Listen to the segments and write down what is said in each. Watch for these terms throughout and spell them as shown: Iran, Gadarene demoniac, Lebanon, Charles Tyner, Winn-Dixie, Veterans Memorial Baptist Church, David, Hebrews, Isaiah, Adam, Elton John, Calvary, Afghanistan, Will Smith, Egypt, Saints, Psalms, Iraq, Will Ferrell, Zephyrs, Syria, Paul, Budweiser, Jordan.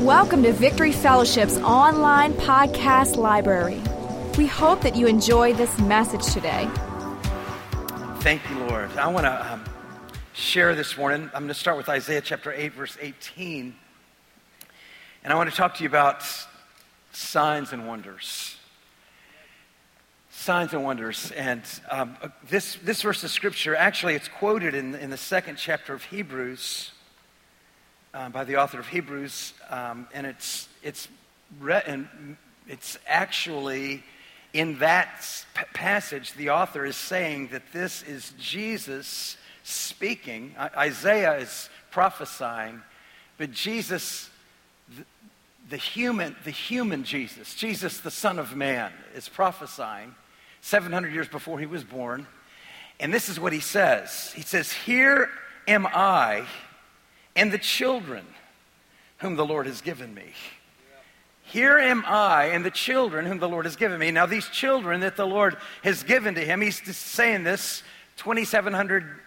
Welcome to Victory Fellowship's online podcast library. We hope that you enjoy this message today. Thank you, Lord. I want to share this morning. I'm going to start with Isaiah chapter 8, verse 18. And I want to talk to you about signs and wonders. Signs and wonders. And this verse of Scripture, actually, it's quoted in the second chapter of Hebrews by the author of Hebrews, and it's actually in that passage the author is saying that this is Jesus speaking. Isaiah is prophesying, but Jesus, the human Jesus, the Son of Man, is prophesying 700 years before he was born. And this is what he says. He says, "Here am I and the children whom the Lord has given me." Here am I and the children whom the Lord has given me. Now, these children that the Lord has given to him, he's saying this 2,700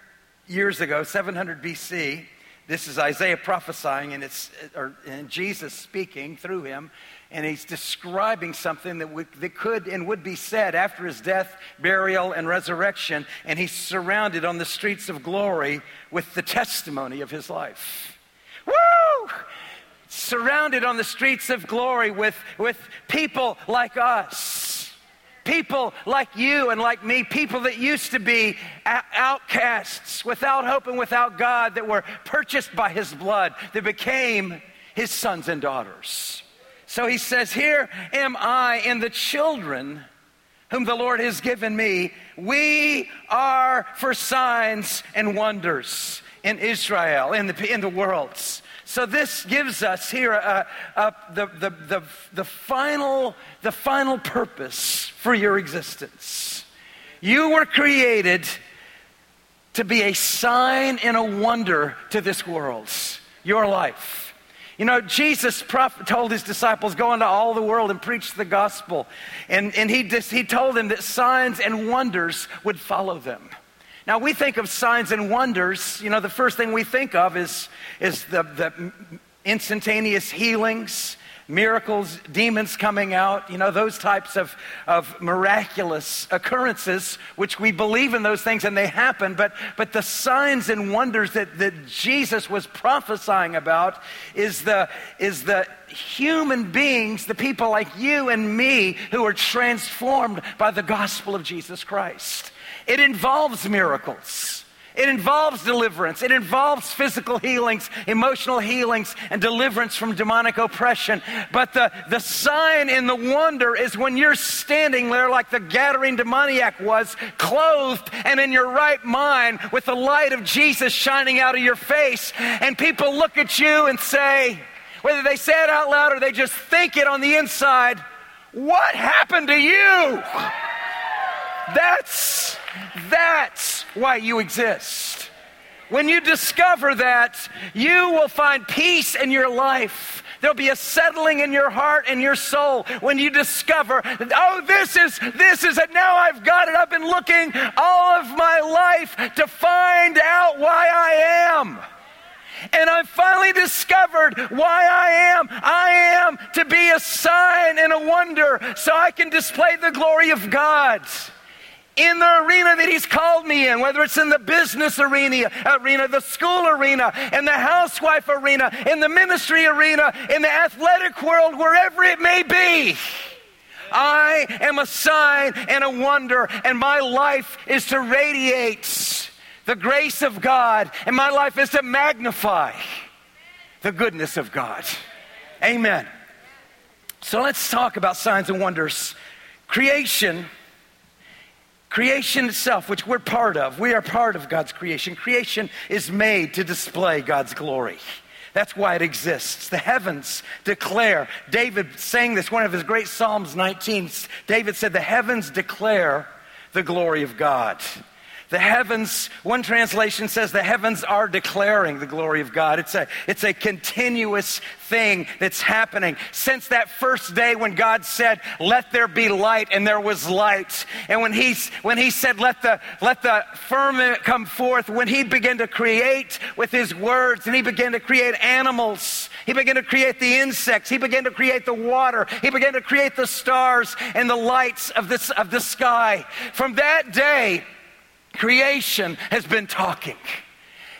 years ago, 700 BC. This is Isaiah prophesying, and Jesus speaking through him, and he's describing something that could and would be said after his death, burial, and resurrection, and he's surrounded on the streets of glory with the testimony of his life. Woo! Surrounded on the streets of glory with people like us, people like you and like me, people that used to be outcasts, without hope and without God, that were purchased by his blood, that became his sons and daughters. So he says, "Here am I and the children whom the Lord has given me. We are for signs and wonders in Israel, in the world." So this gives us here the final purpose for your existence. You were created to be a sign and a wonder to this world, your life. You know, Jesus told his disciples, "Go into all the world and preach the gospel." And he told them that signs and wonders would follow them. Now, we think of signs and wonders, you know, the first thing we think of is the instantaneous healings, miracles, demons coming out, you know, those types of miraculous occurrences, which we believe in those things and they happen, but the signs and wonders that Jesus was prophesying about is the human beings, the people like you and me, who are transformed by the gospel of Jesus Christ. It involves miracles. It involves deliverance. It involves physical healings, emotional healings, and deliverance from demonic oppression. But the sign and the wonder is when you're standing there like the Gadarene demoniac was, clothed and in your right mind, with the light of Jesus shining out of your face, and people look at you and say, whether they say it out loud or they just think it on the inside, "What happened to you?" That's why you exist. When you discover that, you will find peace in your life. There'll be a settling in your heart and your soul when you discover, "Oh, this is it. Now I've got it. I've been looking all of my life to find out why I am. And I've finally discovered why I am. I am to be a sign and a wonder so I can display the glory of God in the arena that he's called me in," whether it's in the business arena, the school arena, in the housewife arena, in the ministry arena, in the athletic world, wherever it may be. I am a sign and a wonder, and my life is to radiate the grace of God, and my life is to magnify the goodness of God. Amen. So let's talk about signs and wonders. Creation itself, which we're part of. We are part of God's creation. Creation is made to display God's glory. That's why it exists. The heavens declare. David sang this, one of his great Psalms, 19. David said, "The heavens declare the glory of God." The heavens, one translation says, the heavens are declaring the glory of God. It's a continuous thing that's happening. Since that first day when God said, "Let there be light," and there was light. And when he said, let the firmament come forth, when he began to create with his words, and he began to create animals He began to create the insects. He began to create the water. He began to create the stars and the lights of the sky. From that day, creation has been talking.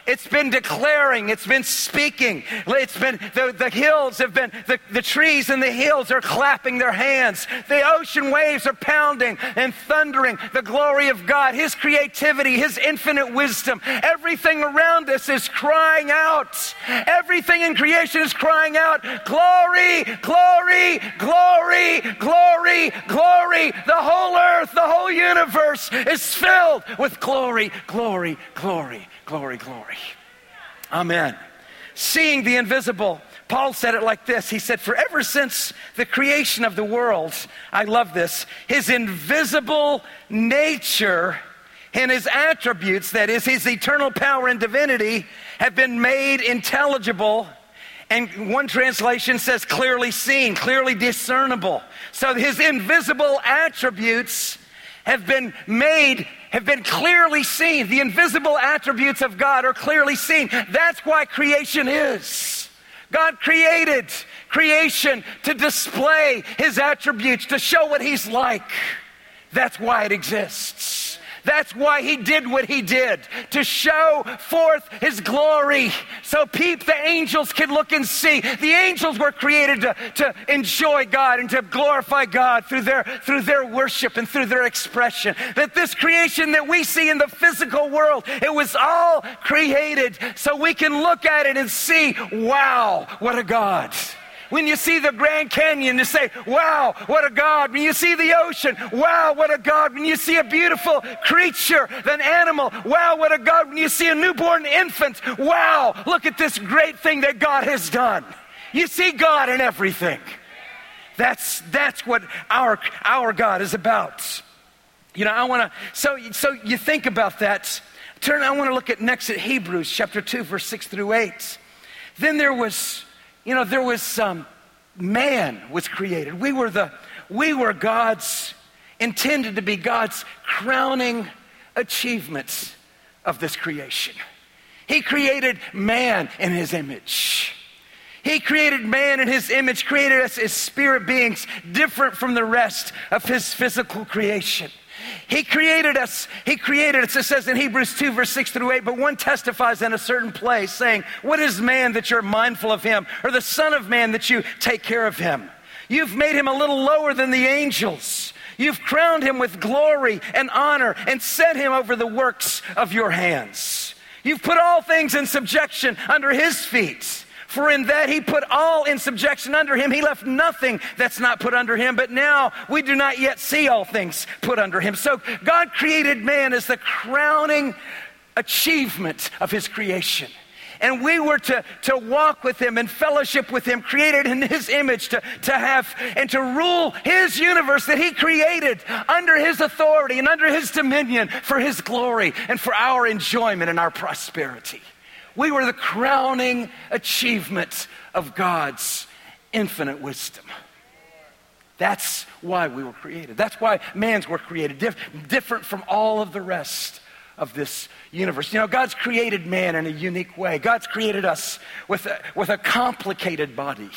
It's been declaring, it's been speaking. It's been, the hills have been, the trees and the hills are clapping their hands. The ocean waves are pounding and thundering. The glory of God, His creativity, His infinite wisdom. Everything around us is crying out. Everything in creation is crying out, glory, glory, glory, glory, glory. The whole earth, the whole universe is filled with glory, glory, glory. Glory, glory. Amen. Seeing the invisible. Paul said it like this. He said, for ever since the creation of the world, I love this, His invisible nature and His attributes, that is, His eternal power and divinity, have been made intelligible. And one translation says clearly seen, clearly discernible. So His invisible attributes have been made, have been clearly seen. The invisible attributes of God are clearly seen. That's why creation is. God created creation to display His attributes, to show what He's like. That's why it exists. That's why He did what He did, to show forth His glory. So the angels can look and see. The angels were created to enjoy God and to glorify God through their worship and through their expression. That this creation that we see in the physical world, it was all created so we can look at it and see, wow, what a God. When you see the Grand Canyon, you say, wow, what a God. When you see the ocean, wow, what a God. When you see a beautiful creature, an animal, wow, what a God. When you see a newborn infant, wow, look at this great thing that God has done. You see God in everything. That's what our God is about. You know, I want to, so you think about that. I want to look at next at Hebrews chapter 2, verse 6 through 8. Then man was created. We were God's, intended to be God's crowning achievements of this creation. He created man in His image. He created man in His image, created us as spirit beings different from the rest of His physical creation. He created us, it says in Hebrews 2, verse 6 through 8, but one testifies in a certain place, saying, what is man that you're mindful of him, or the son of man that you take care of him? You've made him a little lower than the angels. You've crowned him with glory and honor and set him over the works of your hands. You've put all things in subjection under his feet. For in that he put all in subjection under him, he left nothing that's not put under him. But now we do not yet see all things put under him. So God created man as the crowning achievement of his creation. And we were to walk with him and fellowship with him, created in his image to have and to rule his universe that he created under his authority and under his dominion for his glory and for our enjoyment and our prosperity. We were the crowning achievement of God's infinite wisdom. That's why we were created. That's why man's were created, different from all of the rest of this universe. You know, God's created man in a unique way. God's created us with a complicated body,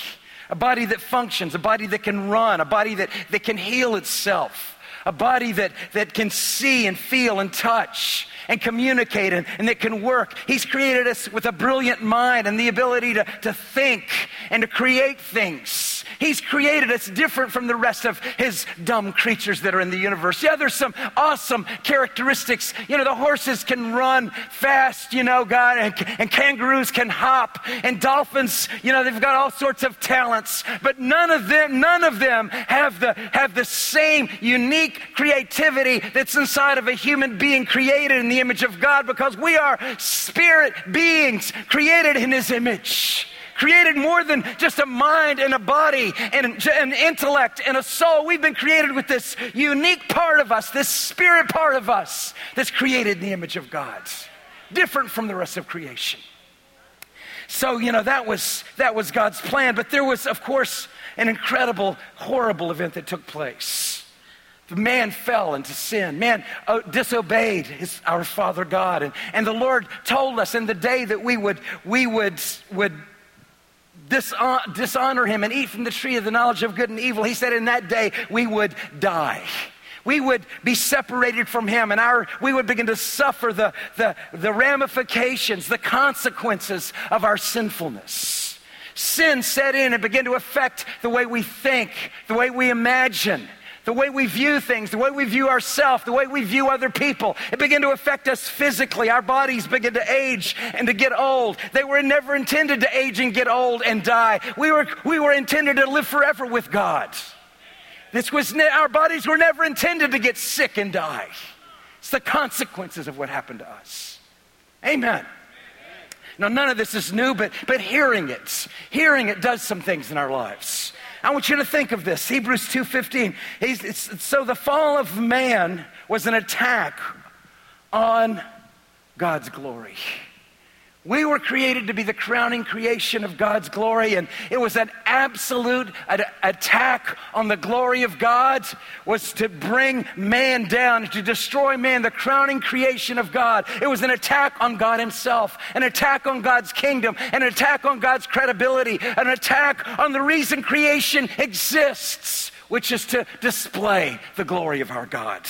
a body that functions, a body that can run, a body that can heal itself. A body that can see and feel and touch and communicate and that can work. He's created us with a brilliant mind and the ability to think and to create things. He's created us different from the rest of his dumb creatures that are in the universe. Yeah, there's some awesome characteristics. You know, the horses can run fast, you know, God, and kangaroos can hop, and dolphins, you know, they've got all sorts of talents, but none of them have the same unique creativity that's inside of a human being created in the image of God, because we are spirit beings created in his image. Created more than just a mind and a body and an intellect and a soul. We've been created with this unique part of us, this spirit part of us that's created in the image of God, different from the rest of creation. So, you know, that was God's plan, but there was, of course, an incredible, horrible event that took place. The man fell into sin. Man disobeyed our Father God, and the Lord told us in the day that we would dishonor him and eat from the tree of the knowledge of good and evil, he said in that day we would die. We would be separated from him, and we would begin to suffer the ramifications, the consequences of our sinfulness. Sin set in and began to affect the way we think, the way we imagine, the way we view things, the way we view ourselves, the way we view other people. It began to affect us physically. Our bodies began to age and to get old. They were never intended to age and get old and die. We were intended to live forever with God. Our bodies were never intended to get sick and die. It's the consequences of what happened to us. Amen. Now, none of this is new, but hearing it does some things in our lives. I want you to think of this. Hebrews 2:15. So the fall of man was an attack on God's glory. We were created to be the crowning creation of God's glory, and it was an absolute attack on the glory of God, was to bring man down, to destroy man, the crowning creation of God. It was an attack on God himself, an attack on God's kingdom, an attack on God's credibility, an attack on the reason creation exists, which is to display the glory of our God.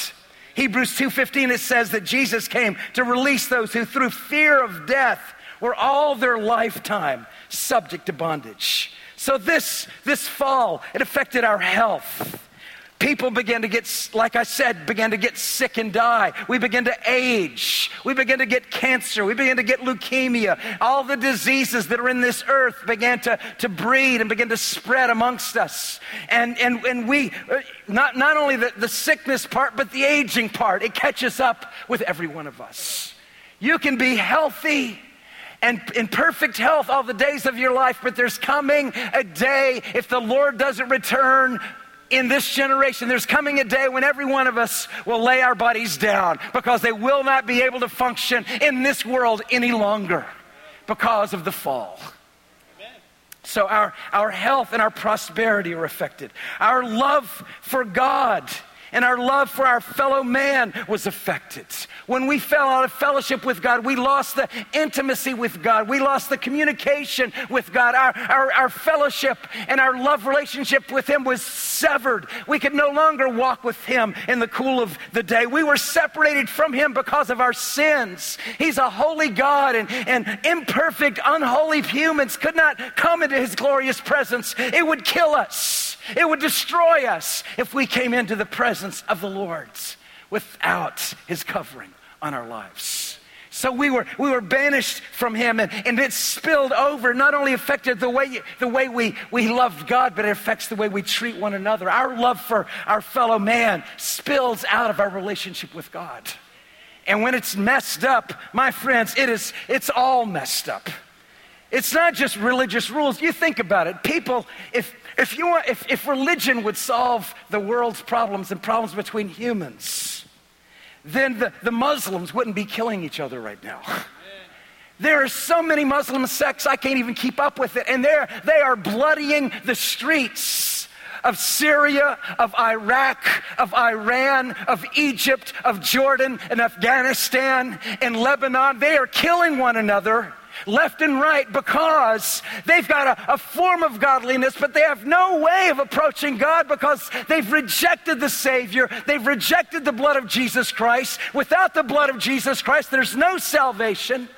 Hebrews 2:15, it says that Jesus came to release those who through fear of death were all their lifetime subject to bondage. So this fall, it affected our health. People began to get, like I said, began to get sick and die. We began to age. We began to get cancer. We began to get leukemia. All the diseases that are in this earth began to breed and began to spread amongst us. And we, not only the sickness part, but the aging part, it catches up with every one of us. You can be healthy and in perfect health all the days of your life, but there's coming a day, if the Lord doesn't return in this generation, there's coming a day when every one of us will lay our bodies down because they will not be able to function in this world any longer because of the fall. Amen. So our health and our prosperity are affected. Our love for God and our love for our fellow man was affected. When we fell out of fellowship with God, we lost the intimacy with God. We lost the communication with God. Our fellowship and our love relationship with him was severed. We could no longer walk with him in the cool of the day. We were separated from him because of our sins. He's a holy God, and imperfect, unholy humans could not come into his glorious presence. It would kill us. It would destroy us if we came into the presence of the Lord without his covering on our lives. So we were banished from him, and it spilled over, not only affected the way we loved God, but it affects the way we treat one another. Our love for our fellow man spills out of our relationship with God. And when it's messed up, my friends, it's all messed up. It's not just religious rules. You think about it. People, if religion would solve the world's problems and problems between humans, then the Muslims wouldn't be killing each other right now. There are so many Muslim sects, I can't even keep up with it. And they are bloodying the streets of Syria, of Iraq, of Iran, of Egypt, of Jordan, and Afghanistan, and Lebanon. They are killing one another left and right because they've got a form of godliness, but they have no way of approaching God because they've rejected the Savior. They've rejected the blood of Jesus Christ. Without the blood of Jesus Christ, there's no salvation.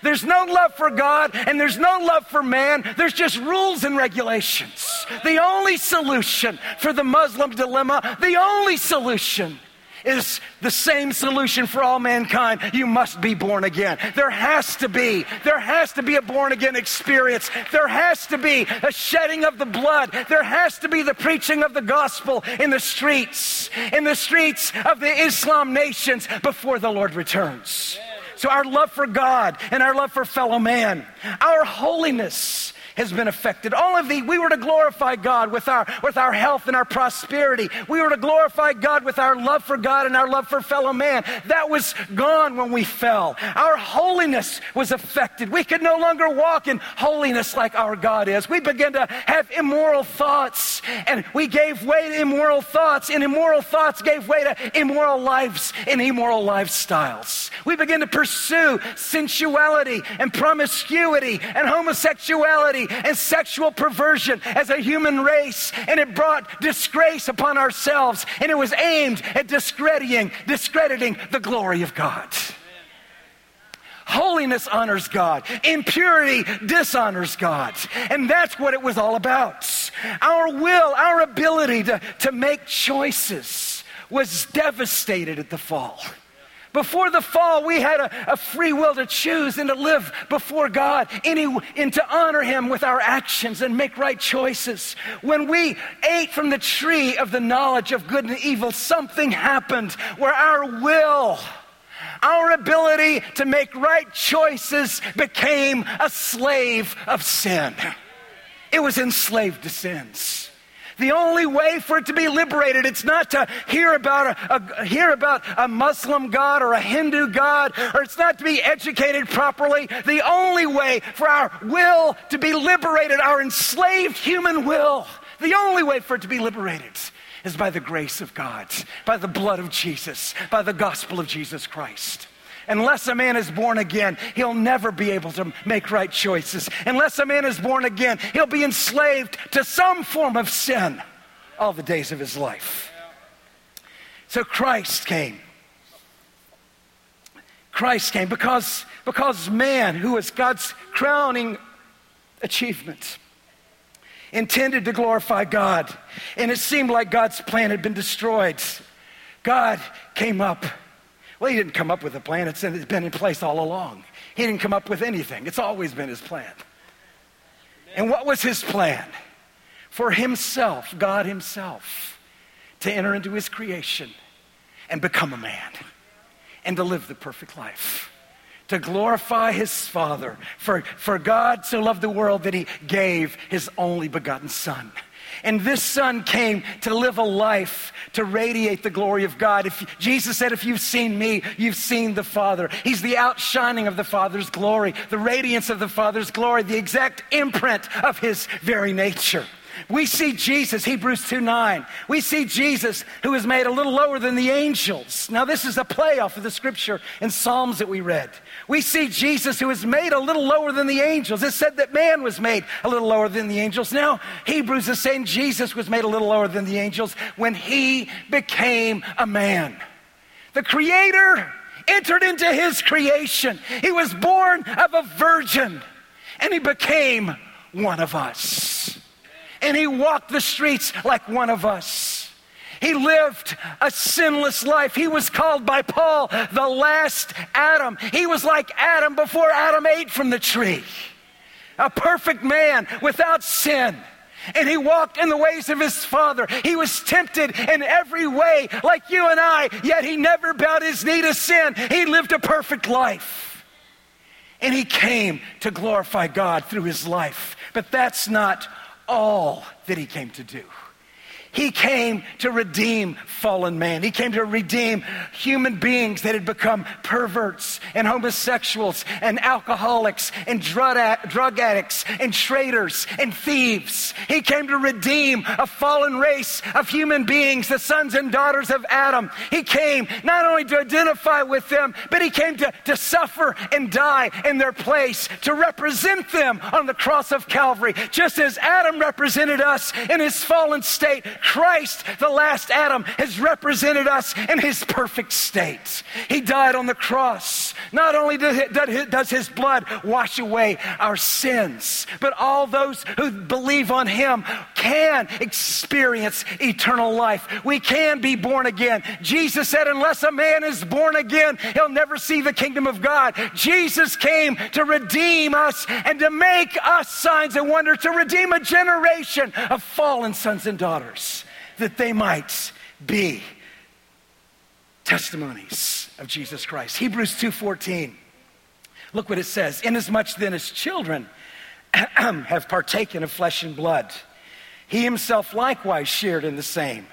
There's no love for God, and there's no love for man. There's just rules and regulations. The only solution for the Muslim dilemma, the only solution is the same solution for all mankind. You must be born again. There has to be a born again experience. There has to be a shedding of the blood. There has to be the preaching of the gospel in the streets of the Islam nations before the Lord returns. So our love for God and our love for fellow man, our holiness has been affected. We were to glorify God with our health and our prosperity. We were to glorify God with our love for God and our love for fellow man. That was gone when we fell. Our holiness was affected. We could no longer walk in holiness like our God is. We began to have immoral thoughts and we gave way to immoral thoughts, and immoral thoughts gave way to immoral lives and immoral lifestyles. We begin to pursue sensuality and promiscuity and homosexuality and sexual perversion as a human race, and it brought disgrace upon ourselves, and it was aimed at discrediting the glory of God. Holiness honors God. Impurity dishonors God. And that's what it was all about. Our will, our ability to make choices was devastated at the fall. Before the fall, we had a free will to choose and to live before God and to honor Him with our actions and make right choices. When we ate from the tree of the knowledge of good and evil, something happened where our will, our ability to make right choices became a slave of sin. It was enslaved to sins. The only way for it to be liberated, it's not to hear about a Muslim God or a Hindu God, or it's not to be educated properly. The only way for our will to be liberated, our enslaved human will, the only way for it to be liberated is by the grace of God, by the blood of Jesus, by the gospel of Jesus Christ. Unless a man is born again, he'll never be able to make right choices. Unless a man is born again, he'll be enslaved to some form of sin all the days of his life. So Christ came. Because man, who is God's crowning achievement, intended to glorify God, and it seemed like God's plan had been destroyed. God came up. Well, He didn't come up with a plan. It's been in place all along. He didn't come up with anything. It's always been His plan. And what was His plan? For Himself, God Himself, to enter into His creation and become a man and to live the perfect life, to glorify His Father. For God so loved the world that He gave His only begotten Son. And this Son came to live a life to radiate the glory of God. Jesus said, if you've seen me, you've seen the Father. He's the outshining of the Father's glory, the radiance of the Father's glory, the exact imprint of His very nature. We see Jesus, Hebrews 2:9. We see Jesus who is made a little lower than the angels. Now this is a play off of the scripture in Psalms that we read. We see Jesus who is made a little lower than the angels. It said that man was made a little lower than the angels. Now Hebrews is saying Jesus was made a little lower than the angels when He became a man. The Creator entered into His creation. He was born of a virgin and He became one of us. And He walked the streets like one of us. He lived a sinless life. He was called by Paul the last Adam. He was like Adam before Adam ate from the tree. A perfect man without sin. And He walked in the ways of His Father. He was tempted in every way like you and I, yet He never bowed His knee to sin. He lived a perfect life. And He came to glorify God through His life. But that's not all that He came to do. He came to redeem fallen man. He came to redeem human beings that had become perverts and homosexuals and alcoholics and drug addicts and traitors and thieves. He came to redeem a fallen race of human beings, the sons and daughters of Adam. He came not only to identify with them, but He came to suffer and die in their place, to represent them on the cross of Calvary. Just as Adam represented us in his fallen state, Christ, the last Adam, has represented us in His perfect state. He died on the cross. Not only does His blood wash away our sins, but all those who believe on Him can experience eternal life. We can be born again. Jesus said, unless a man is born again, he'll never see the kingdom of God. Jesus came to redeem us and to make us signs and wonders, to redeem a generation of fallen sons and daughters, that they might be testimonies of Jesus Christ. Hebrews 2:14. Look what it says. Inasmuch then as children have partaken of flesh and blood, He Himself likewise shared in the same,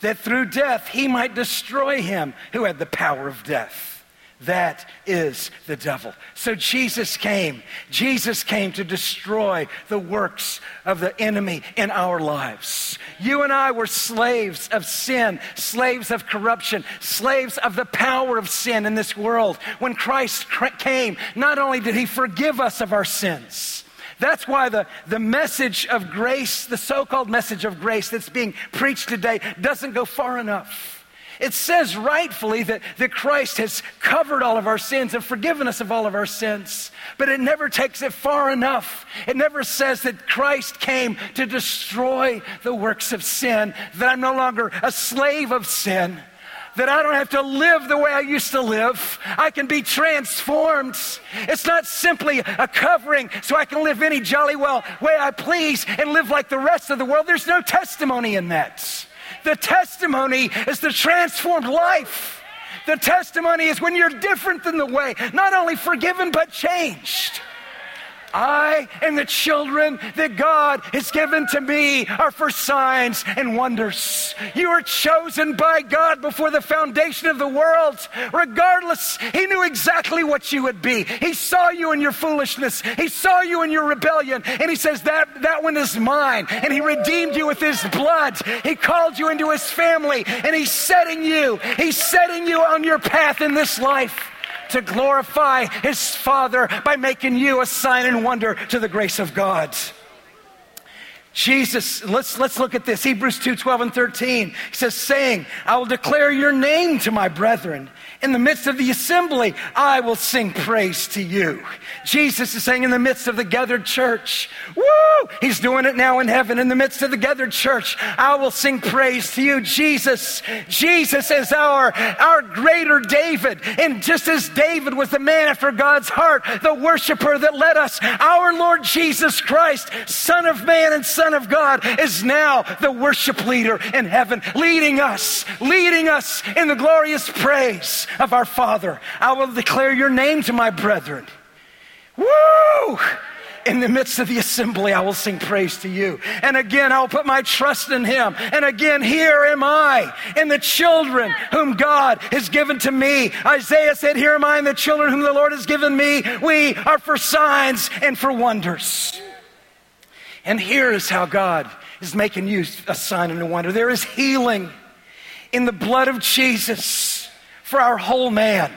that through death He might destroy him who had the power of death, That is the devil. So Jesus came. Jesus came to destroy the works of the enemy in our lives. You and I were slaves of sin, slaves of corruption, slaves of the power of sin in this world. When Christ came, not only did he forgive us of our sins. That's why the message of grace, the so-called message of grace that's being preached today, doesn't go far enough. It says rightfully that Christ has covered all of our sins and forgiven us of all of our sins, but it never takes it far enough. It never says that Christ came to destroy the works of sin, that I'm no longer a slave of sin, that I don't have to live the way I used to live. I can be transformed. It's not simply a covering so I can live any jolly well way I please and live like the rest of the world. There's no testimony in that. The testimony is the transformed life. The testimony is when you're different than the way, not only forgiven but changed. I and the children that God has given to me are for signs and wonders. You are chosen by God before the foundation of the world. Regardless, he knew exactly what you would be. He saw you in your foolishness. He saw you in your rebellion. And he says, that one is mine. And he redeemed you with his blood. He called you into his family. And he's setting you on your path in this life to glorify his Father by making you a sign and wonder to the grace of God. Jesus, let's look at this. Hebrews 2:12 and 13. He says, saying, I will declare your name to my brethren. In the midst of the assembly, I will sing praise to you. Jesus is saying in the midst of the gathered church, woo! He's doing it now in heaven. In the midst of the gathered church, I will sing praise to you. Jesus is our greater David. And just as David was the man after God's heart, the worshiper that led us, our Lord Jesus Christ, Son of Man and Son of God, is now the worship leader in heaven, leading us in the glorious praise of our Father. I will declare your name to my brethren. Woo! In the midst of the assembly, I will sing praise to you. And again, I'll put my trust in him. And again, here am I and the children whom God has given to me. Isaiah said, here am I and the children whom the Lord has given me. We are for signs and for wonders. And here is how God is making you a sign and a wonder. There is healing in the blood of Jesus for our whole man.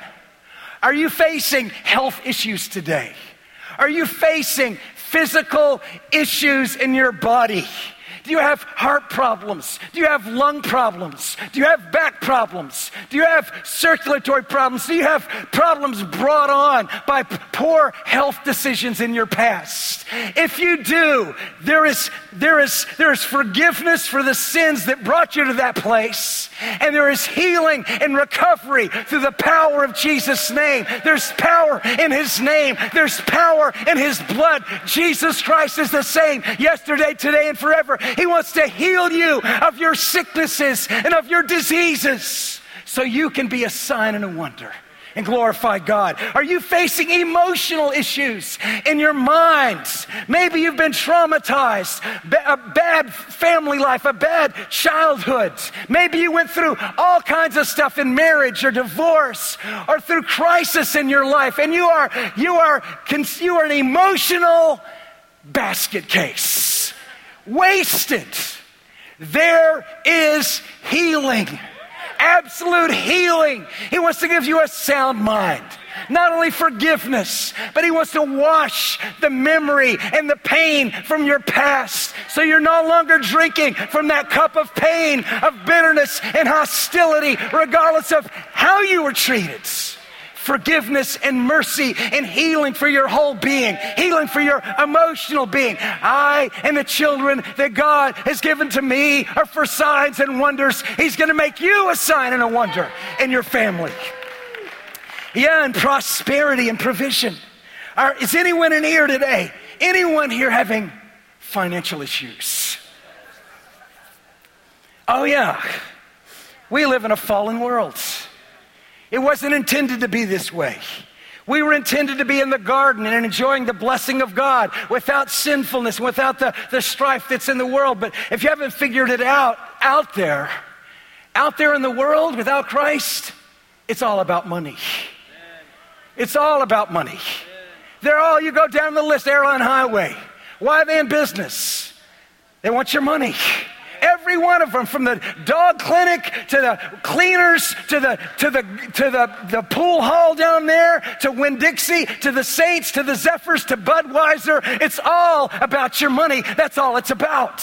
Are you facing health issues today? Are you facing physical issues in your body? Do you have heart problems? Do you have lung problems? Do you have back problems? Do you have circulatory problems? Do you have problems brought on by poor health decisions in your past? If you do, there is forgiveness for the sins that brought you to that place. And there is healing and recovery through the power of Jesus' name. There's power in his name. There's power in his blood. Jesus Christ is the same yesterday, today, and forever. He wants to heal you of your sicknesses and of your diseases so you can be a sign and a wonder and glorify God. Are you facing emotional issues in your minds? Maybe you've been traumatized, a bad family life, a bad childhood. Maybe you went through all kinds of stuff in marriage or divorce or through crisis in your life, and you are an emotional basket case. Wasted. There is healing. Absolute healing. He wants to give you a sound mind. Not only forgiveness, but he wants to wash the memory and the pain from your past. So you're no longer drinking from that cup of pain, of bitterness and hostility, regardless of how you were treated. Forgiveness and mercy and healing for your whole being, healing for your emotional being. I and the children that God has given to me are for signs and wonders. He's going to make you a sign and a wonder in your family. Yeah, and prosperity and provision. Is anyone in here today? Anyone here having financial issues? Oh yeah, we live in a fallen world. It wasn't intended to be this way. We were intended to be in the garden and enjoying the blessing of God without sinfulness, without the strife that's in the world. But if you haven't figured it out there in the world without Christ, it's all about money. It's all about money. They're all, you go down the list, airline, highway. Why are they in business? They want your money. Every one of them, from the dog clinic to the cleaners to the pool hall down there to Winn-Dixie to the Saints to the Zephyrs to Budweiser. It's all about your money. That's all it's about.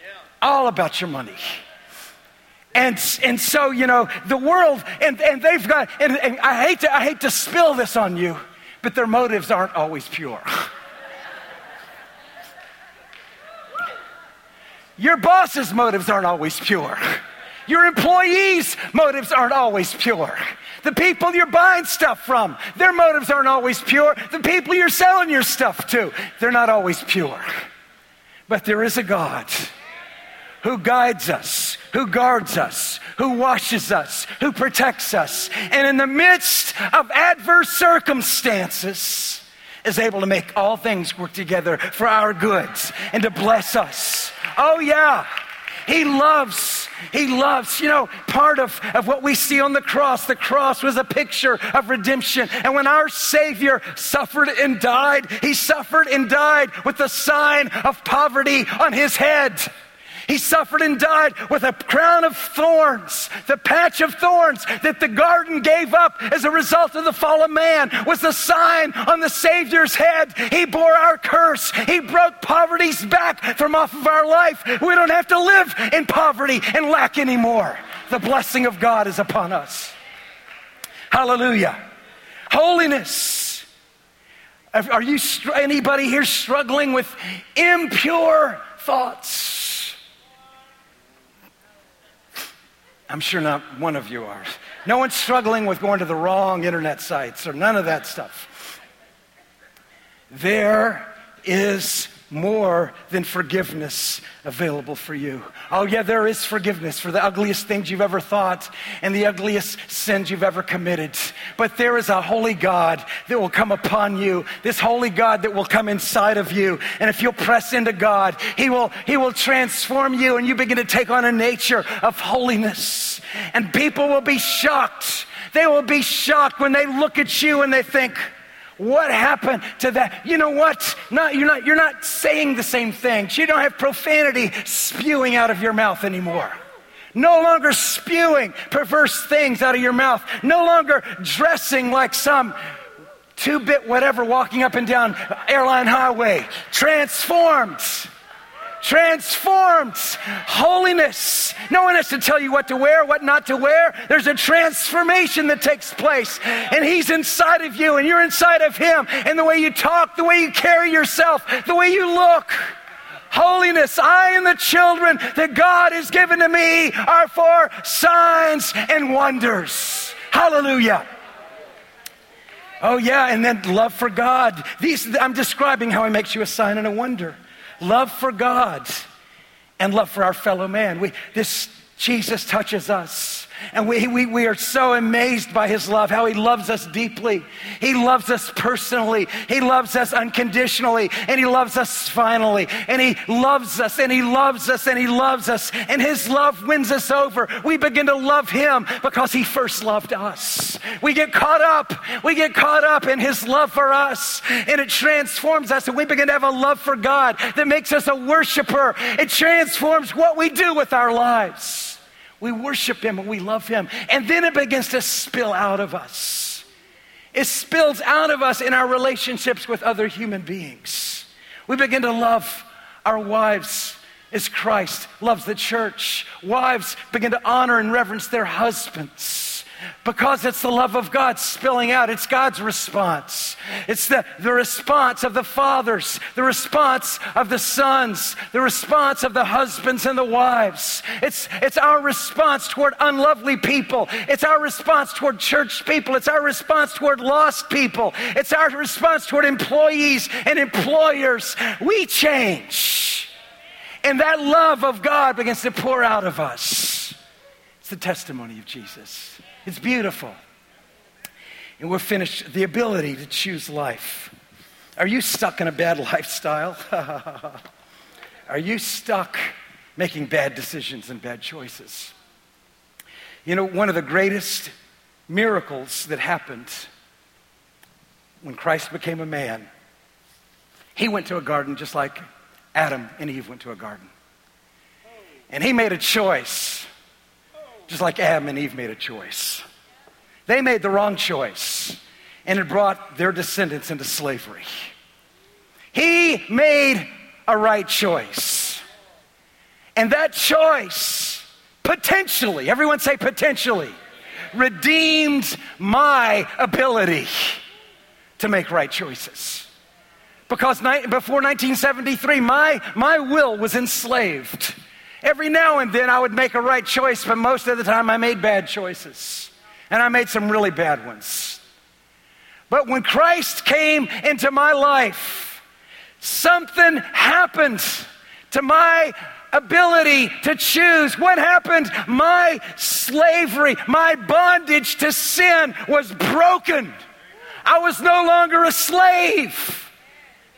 Yeah. All about your money. And so, you know, the world, and they've got, and I hate to spill this on you, but their motives aren't always pure. Your boss's motives aren't always pure. Your employees' motives aren't always pure. The people you're buying stuff from, their motives aren't always pure. The people you're selling your stuff to, they're not always pure. But there is a God who guides us, who guards us, who washes us, who protects us, and in the midst of adverse circumstances is able to make all things work together for our good and to bless us. Oh yeah, he loves. You know, part of what we see on the cross was a picture of redemption. And when our Savior suffered and died, he suffered and died with the sign of poverty on his head. He suffered and died with a crown of thorns. The patch of thorns that the garden gave up as a result of the fall of man was the sign on the Savior's head. He bore our curse. He broke poverty's back from off of our life. We don't have to live in poverty and lack anymore. The blessing of God is upon us. Hallelujah. Holiness. Are you, anybody here struggling with impure thoughts? I'm sure not one of you are. No one's struggling with going to the wrong internet sites or none of that stuff. There is more than forgiveness available for you. Oh yeah, there is forgiveness for the ugliest things you've ever thought and the ugliest sins you've ever committed. But there is a holy God that will come upon you, this holy God that will come inside of you. And if you'll press into God, he will transform you and you begin to take on a nature of holiness. And people will be shocked. They will be shocked when they look at you and they think, what happened to that? You know what? You're not saying the same things. You don't have profanity spewing out of your mouth anymore. No longer spewing perverse things out of your mouth. No longer dressing like some two-bit whatever walking up and down airline highway. Transformed. Holiness. No one has to tell you what to wear, what not to wear. There's a transformation that takes place. And he's inside of you and you're inside of him. And the way you talk, the way you carry yourself, the way you look. Holiness. I and the children that God has given to me are for signs and wonders. Hallelujah. Oh yeah, and then love for God. I'm describing how he makes you a sign and a wonder. Love for God and love for our fellow man. This Jesus touches us and we are so amazed by his love, how he loves us deeply. He loves us personally. He loves us unconditionally and he loves us finally. And he loves us and he loves us and he loves us and his love wins us over. We begin to love him because he first loved us. We get caught up in his love for us and it transforms us and we begin to have a love for God that makes us a worshiper. It transforms what we do with our lives. We worship him and we love him. And then it begins to spill out of us. It spills out of us in our relationships with other human beings. We begin to love our wives as Christ loves the church. Wives begin to honor and reverence their husbands because it's the love of God spilling out. It's God's response. It's the response of the fathers, the response of the sons, the response of the husbands and the wives. It's our response toward unlovely people. It's our response toward church people. It's our response toward lost people. It's our response toward employees and employers. We change. And that love of God begins to pour out of us. It's the testimony of Jesus. It's beautiful. And we're finished. The ability to choose life. Are you stuck in a bad lifestyle? Are you stuck making bad decisions and bad choices? You know, one of the greatest miracles that happened when Christ became a man. He went to a garden just like Adam and Eve went to a garden. And he made a choice, just like Adam and Eve made a choice. They made the wrong choice, and it brought their descendants into slavery. He made a right choice. And that choice potentially, everyone say potentially, redeemed my ability to make right choices. Because before 1973, my will was enslaved. Every now and then I would make a right choice, but most of the time I made bad choices. And I made some really bad ones. But when Christ came into my life, something happened to my ability to choose. What happened? My slavery, my bondage to sin was broken. I was no longer a slave.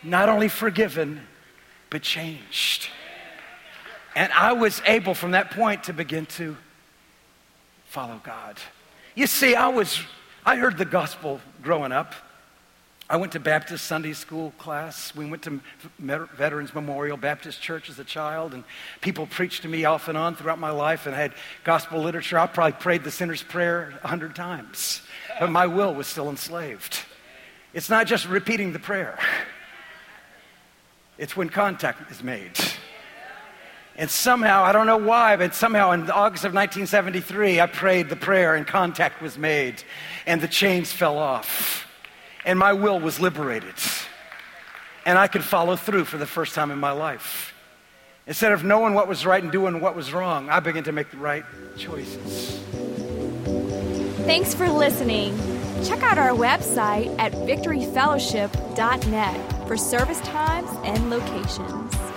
Not only forgiven, but changed. And I was able from that point to begin to follow God. You see, I heard the gospel growing up. I went to Baptist Sunday school class. We went to Veterans Memorial Baptist Church as a child, and people preached to me off and on throughout my life, and I had gospel literature. I probably prayed the sinner's prayer 100 times, but my will was still enslaved. It's not just repeating the prayer. It's when contact is made. And somehow, I don't know why, but somehow in August of 1973, I prayed the prayer and contact was made and the chains fell off and my will was liberated and I could follow through for the first time in my life. Instead of knowing what was right and doing what was wrong, I began to make the right choices. Thanks for listening. Check out our website at victoryfellowship.net for service times and locations.